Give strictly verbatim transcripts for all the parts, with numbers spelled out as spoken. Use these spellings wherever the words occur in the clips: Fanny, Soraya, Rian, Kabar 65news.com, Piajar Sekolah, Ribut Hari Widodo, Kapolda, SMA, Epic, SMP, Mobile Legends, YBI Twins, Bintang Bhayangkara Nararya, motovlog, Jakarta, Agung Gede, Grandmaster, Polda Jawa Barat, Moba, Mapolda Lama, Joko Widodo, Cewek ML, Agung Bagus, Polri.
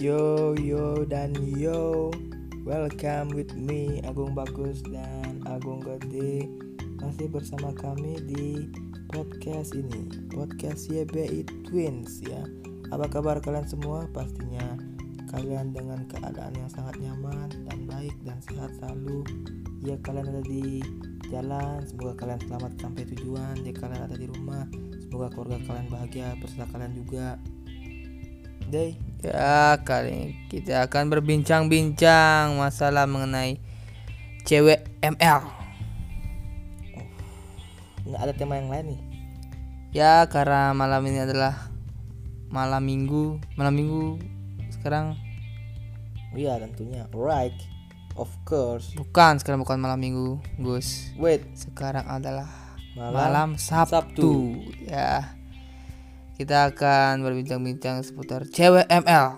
Yo yo dan yo, welcome with me Agung Bagus dan Agung Gede. Masih bersama kami di podcast ini, podcast Y B I Twins ya. Apa kabar kalian semua? Pastinya kalian dengan keadaan yang sangat nyaman dan baik dan sehat selalu. Ya, kalian ada di jalan, semoga kalian selamat sampai tujuan. Ya, kalian ada di rumah, semoga keluarga kalian bahagia bersama kalian juga. Day. Ya, kali ini kita akan berbincang-bincang masalah mengenai cewek M L. Oh, nggak ada tema yang lain nih? Ya, karena malam ini adalah malam minggu, malam minggu sekarang. Iya, tentunya. Right, of course. Bukan, sekarang bukan malam minggu, Gus. Wait, sekarang adalah malam, malam Sabtu. Sabtu. Ya. Kita akan berbincang-bincang seputar cewek M L.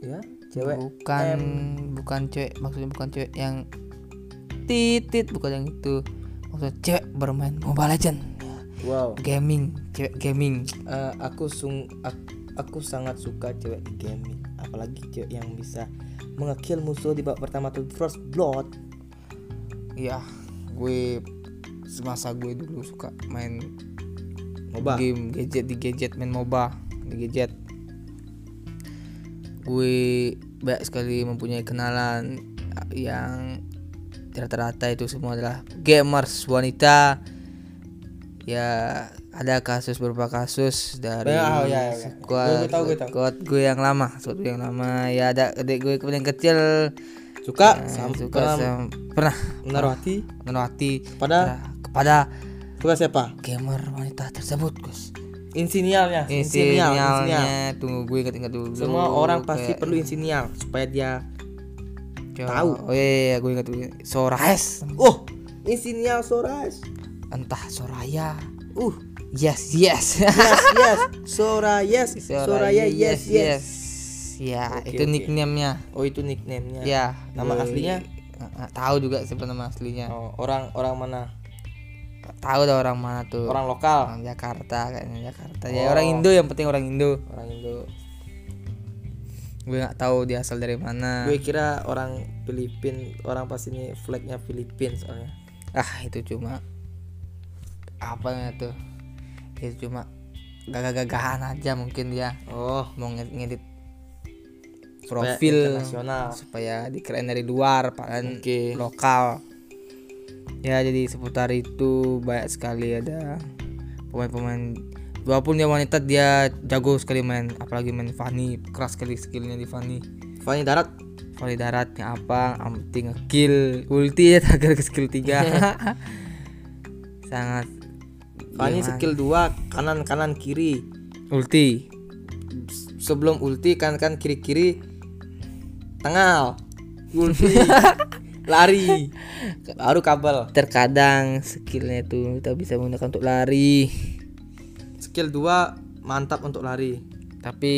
Ya, cewek bukan M. bukan cewek, maksudnya bukan cewek yang titit, bukan yang itu. Maksudnya cewek bermain Mobile Legends. Wow. Gaming, cewek gaming. Uh, aku sung aku, aku sangat suka cewek gaming, apalagi cewek yang bisa mengekill musuh di babak pertama tuh first blood. Ya, gue semasa gue dulu suka main Moba. Game gadget di gadget main moba di gadget. Gue banyak sekali mempunyai kenalan yang rata-rata itu semua adalah gamers wanita. Ya, ada kasus beberapa kasus dari oh, ya, ya, ya. squad gue, gue, tahu, squad gue yang lama, squad gue yang lama. Ya, ada adik gue yang kecil suka ya, sam- suka sam- pernah menaruh hati, menaruh hati pada kepada Kepada siapa? Gamer wanita tersebut, Gus. Insinyalnya, insinyal, insinyalnya. Tunggu gue ingat-ingat dulu. Semua orang kayak pasti perlu insinyal supaya dia Jol. tahu. Oh iya, iya gue ingat dulu. Soraya. Oh, insinyal Soraya. Entah Soraya. Uh, yes, yes. Yes, yes. Soraya, yes. Soraya, yes, yes. yes. Ya, okay, itu okay. nickname-nya. Oh, itu nickname-nya. Ya, nama gue aslinya enggak tahu juga siapa nama aslinya. Oh, orang orang mana? Tahu dah orang mana tuh, orang lokal, orang Jakarta kayaknya, Jakarta oh. ya orang Indo, yang penting orang Indo, orang Indo. Gue nggak tahu dia asal dari mana. Gue kira orang Filipin, orang pas ini flagnya Filipin soalnya. Ah, itu cuma apa namanya tuh? Itu cuma gagah-gagahan aja mungkin dia. Oh, mau ngedit profil nasional supaya dikeren dari luar, padahal okay. lokal. Ya, jadi seputar itu banyak sekali ada pemain-pemain. Walaupun dia wanita, dia jago sekali main, apalagi main Fanny, keras sekali skillnya di Fanny. Fanny darat, Fanny daratnya apa? Amti ngekill, ulti ya tagar ke skill tiga. Sangat. Fanny gimana? Skill dua, kanan kanan kiri. Ulti. Sebelum ulti kan kan kiri kiri. Tengah. Ulti. Lari baru kabel. Terkadang skillnya itu kita bisa menggunakan untuk lari. Skill dua mantap untuk lari, tapi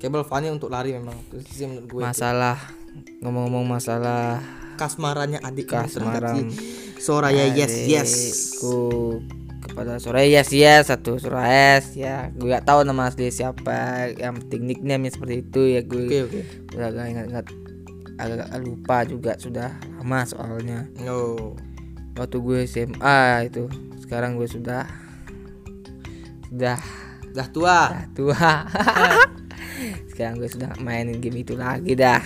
kabel Fanny untuk lari memang gue masalah itu. Ngomong-ngomong masalah kasmarannya adik kasmaran Soraya, yes yes ku kepada Soraya, yes yes satu Soraya. Ya, gue gak tahu nama asli siapa, yang penting nickname-nya seperti itu ya. Gue okay, okay. udah gak ingat-ingat, agak lupa juga sudah lama soalnya. Oh, waktu gue S M A itu. Sekarang gue sudah sudah sudah tua. Sudah tua. Sekarang gue sudah mainin game itu lagi dah.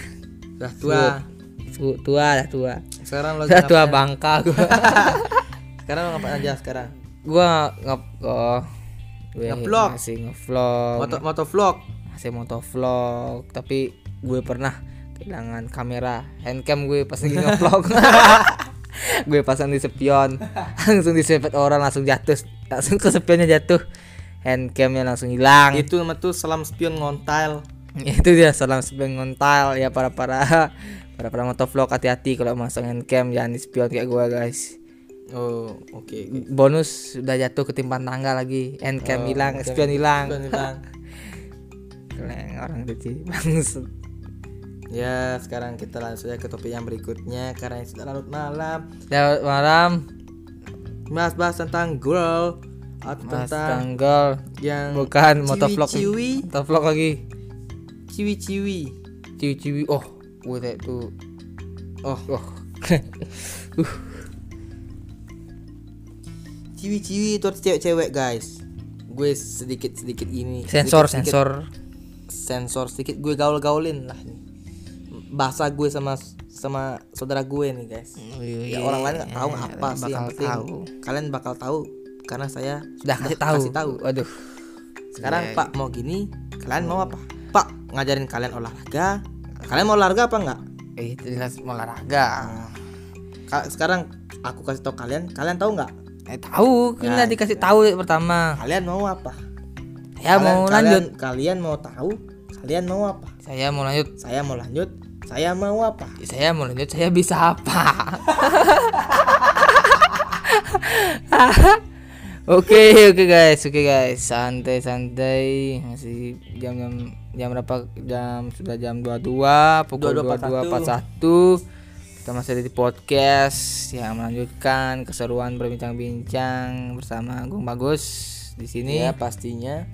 Sudah tua. Su, su, tua dah tua. Sekarang lo sudah tua bangka gue. Sekarang lo ngapain aja sekarang? Gue ngap oh, gue nge-vlog. Masih nge-vlog. Moto moto vlog. Masih moto vlog, tapi gue pernah kehilangan kamera handcam gue pas lagi ngevlog. Gue pasang di spion, langsung disepet orang, langsung jatuh, langsung ke spionnya jatuh, handcamnya langsung hilang. Itu nama tuh salam spion ngontail. Itu dia salam spion ngontail ya, para para para para motovlog, hati-hati kalau masang handcam, jangan di spion kayak gue guys. Oh oke. Okay, okay. Bonus udah jatuh ketimpan tangga lagi, handcam oh, hilang, spion hilang. Keren orang kecil bangset. Ya, sekarang kita langsung saja ke topik yang berikutnya karena sudah larut malam. Larut malam. Mas bahas tentang girl atau Mas tentang girl yang bukan motovlog. Motovlog lagi. ciwi-ciwi. Ciwi-ciwi. Oh, gue tuh. Oh, oh. uh. Ciwi-ciwi itu cewek-cewek, guys. Gue sedikit-sedikit ini. Sensor, sedikit, sensor. Sensor sedikit gue gaul-gaulin lah. Bahasa gue sama sama saudara gue nih, guys. Oh, iya, ya orang lain enggak tahu iya, apa sih yang penting. Tahu. Kalian bakal tahu karena saya sudah kasih tahu. Kasih tahu. Aduh. Sekarang yeah. Pak mau gini, kalian mau apa? Pak ngajarin kalian olahraga, kalian mau olahraga apa enggak? Eh jelas mau olahraga. Nah, sekarang aku kasih tau kalian, kalian tahu nggak? Eh tahu, kita nah, dikasih nah. tahu pertama. Kalian mau apa? Ya kalian, mau kalian, lanjut. Kalian mau tahu? Kalian mau apa? Saya mau lanjut. Saya mau lanjut. Saya mau apa? Saya mau lanjut. Saya bisa apa? Oke okay, oke okay guys, oke okay guys, santai santai, masih jam jam jam berapa jam sudah jam dua puluh dua pukul dua puluh dua empat puluh satu kita masih ada di podcast yang melanjutkan keseruan berbincang-bincang bersama Agung Bagus di sini ya pastinya.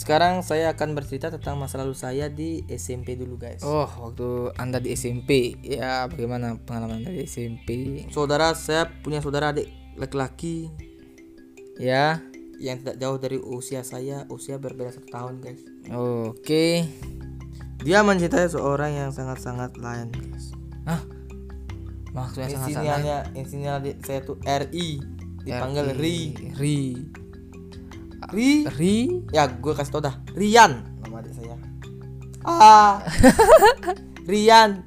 Sekarang saya akan bercerita tentang masa lalu saya di S M P dulu guys. Oh waktu anda di S M P ya bagaimana pengalaman dari S M P? Saudara saya punya saudara adik laki-laki. Ya, yang tidak jauh dari usia saya, usia berbeda satu tahun, guys. Oke. Okay. Dia mencintai seorang yang sangat-sangat lain, guys. Hah? Maksudnya sangat-sangat lain. Inisialnya saya tuh R I, dipanggil Ri. Ri. Ri. Ri. Ya, gue kasih tau dah. Rian nama adik saya. Ah. Rian.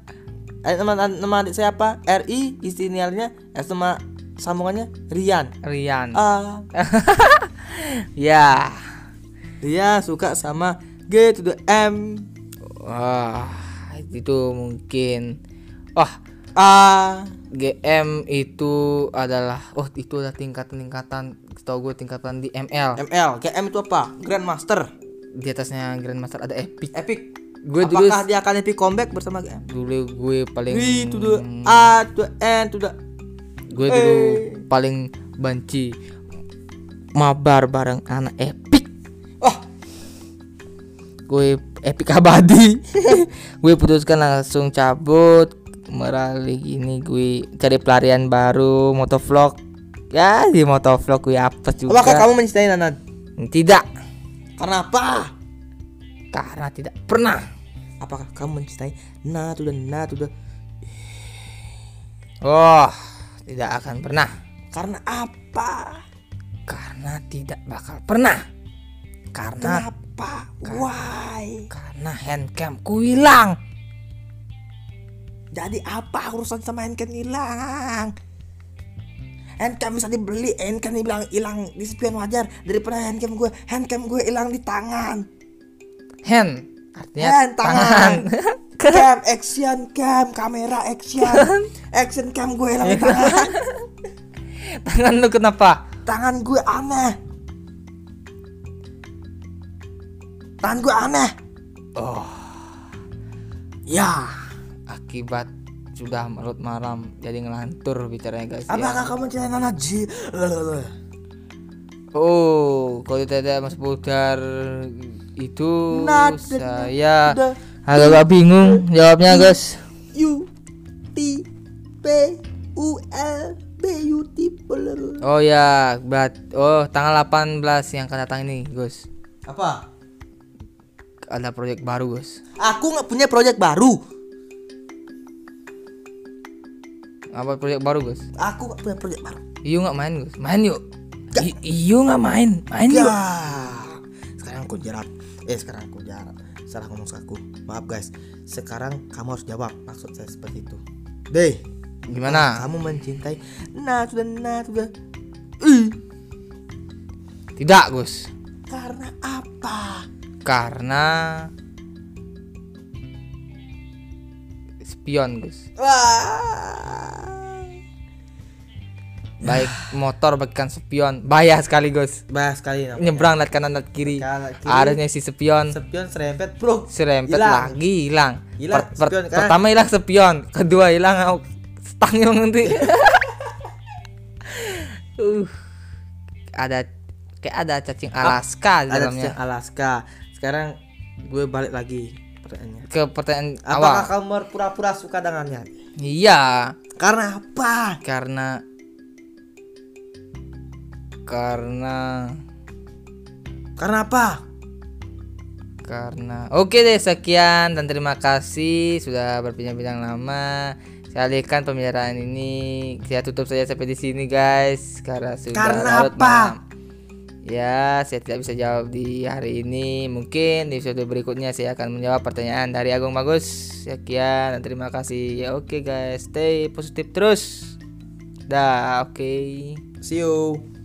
Eh, nama nama adik saya apa? R I, inisialnya sama sambungannya Rian. Rian. Ah. Ya. Dia suka sama G to the M. Wah, itu mungkin. Wah, ah, G M itu adalah oh, itu adalah tingkat-tingkatan, setahu gue tingkatan di M L. M L, G M itu apa? Grandmaster. Di atasnya Grandmaster ada Epic. Epic. Gue apakah dulu, dia akan Epic comeback bersama G M? Dulu gue paling G to the A to the N to the gue dulu hey. Paling benci mabar bareng anak Epic. Oh, gue Epic abadi. Gue putuskan langsung cabut meralih ini gue cari pelarian baru motovlog. Ya di motovlog gue upload juga. Apakah kamu mencintai Nanad? Tidak. Karena apa? Karena tidak pernah. Apakah kamu mencintai Nat udah Nat udah? Oh. Tidak akan pernah. Karena apa? Karena tidak bakal pernah. Karena apa? Why? Karena handcam ku hilang. Jadi apa urusan sama handcam hilang? Handcam bisa dibeli, handcam hilang hilang di spion wajar daripada handcam gue. Handcam gue hilang di tangan. Hand artinya hand, tangan. tangan. Cam, action cam, kamera action, action cam gue hilang di tangan. Tangan lu kenapa? Tangan gue aneh. Tangan gue aneh. Oh, ya. Akibat sudah larut malam, jadi ngelantur bicaranya guys. Apakah ya. Kamu ceritain anak Ji? Oh, kalau tidak Mas Budar itu not saya. The, the, agak bingung jawabnya guys. U T P U L B U T P. Oh ya, berat. Oh, tanggal delapan belas yang akan datang ini, Gus. Apa? Ada proyek baru, Gus. Aku enggak punya proyek baru. Apa proyek baru, Gus? Aku enggak punya proyek baru. Iyu enggak main, Gus. Main yuk. I- Iyu enggak main. Main yuk. Sekarang aku jerat. Eh, sekarang aku jerat. Salah ngomong aku. Maaf guys. Sekarang kamu harus jawab. Maksud saya seperti itu. Deh, gimana? Kamu mencintai Nat dan Nat dan I. Tidak, Gus. Karena apa? Karena spion, Gus. Wah. Baik motor bagikan spion bahaya sekali Gus, bahaya sekali namanya. Nyebrang lihat kanan lihat kiri, kiri harusnya si spion spion serempet bro serempet ilang. Lagi hilang hilang per- per- karena... pertama hilang spion, kedua hilang stang yang nanti. uh ada kayak ada cacing Alaska ah, di dalamnya. Ada cacing Alaska. Sekarang Gue balik lagi pertanyaannya. Ke pertanyaan awal. Apakah kamu berpura-pura suka dengannya? Iya. Karena apa? Karena Karena Karena apa? Karena oke deh, sekian dan terima kasih sudah berbincang-bincang lama. Saya alihkan pembicaraan ini, saya tutup saja sampai di sini guys, karena sudah karena larut apa? Malam. Ya, saya tidak bisa jawab di hari ini. Mungkin di episode berikutnya saya akan menjawab pertanyaan dari Agung Bagus. Sekian dan terima kasih. Ya oke guys, stay positif terus. Dah, oke. See you.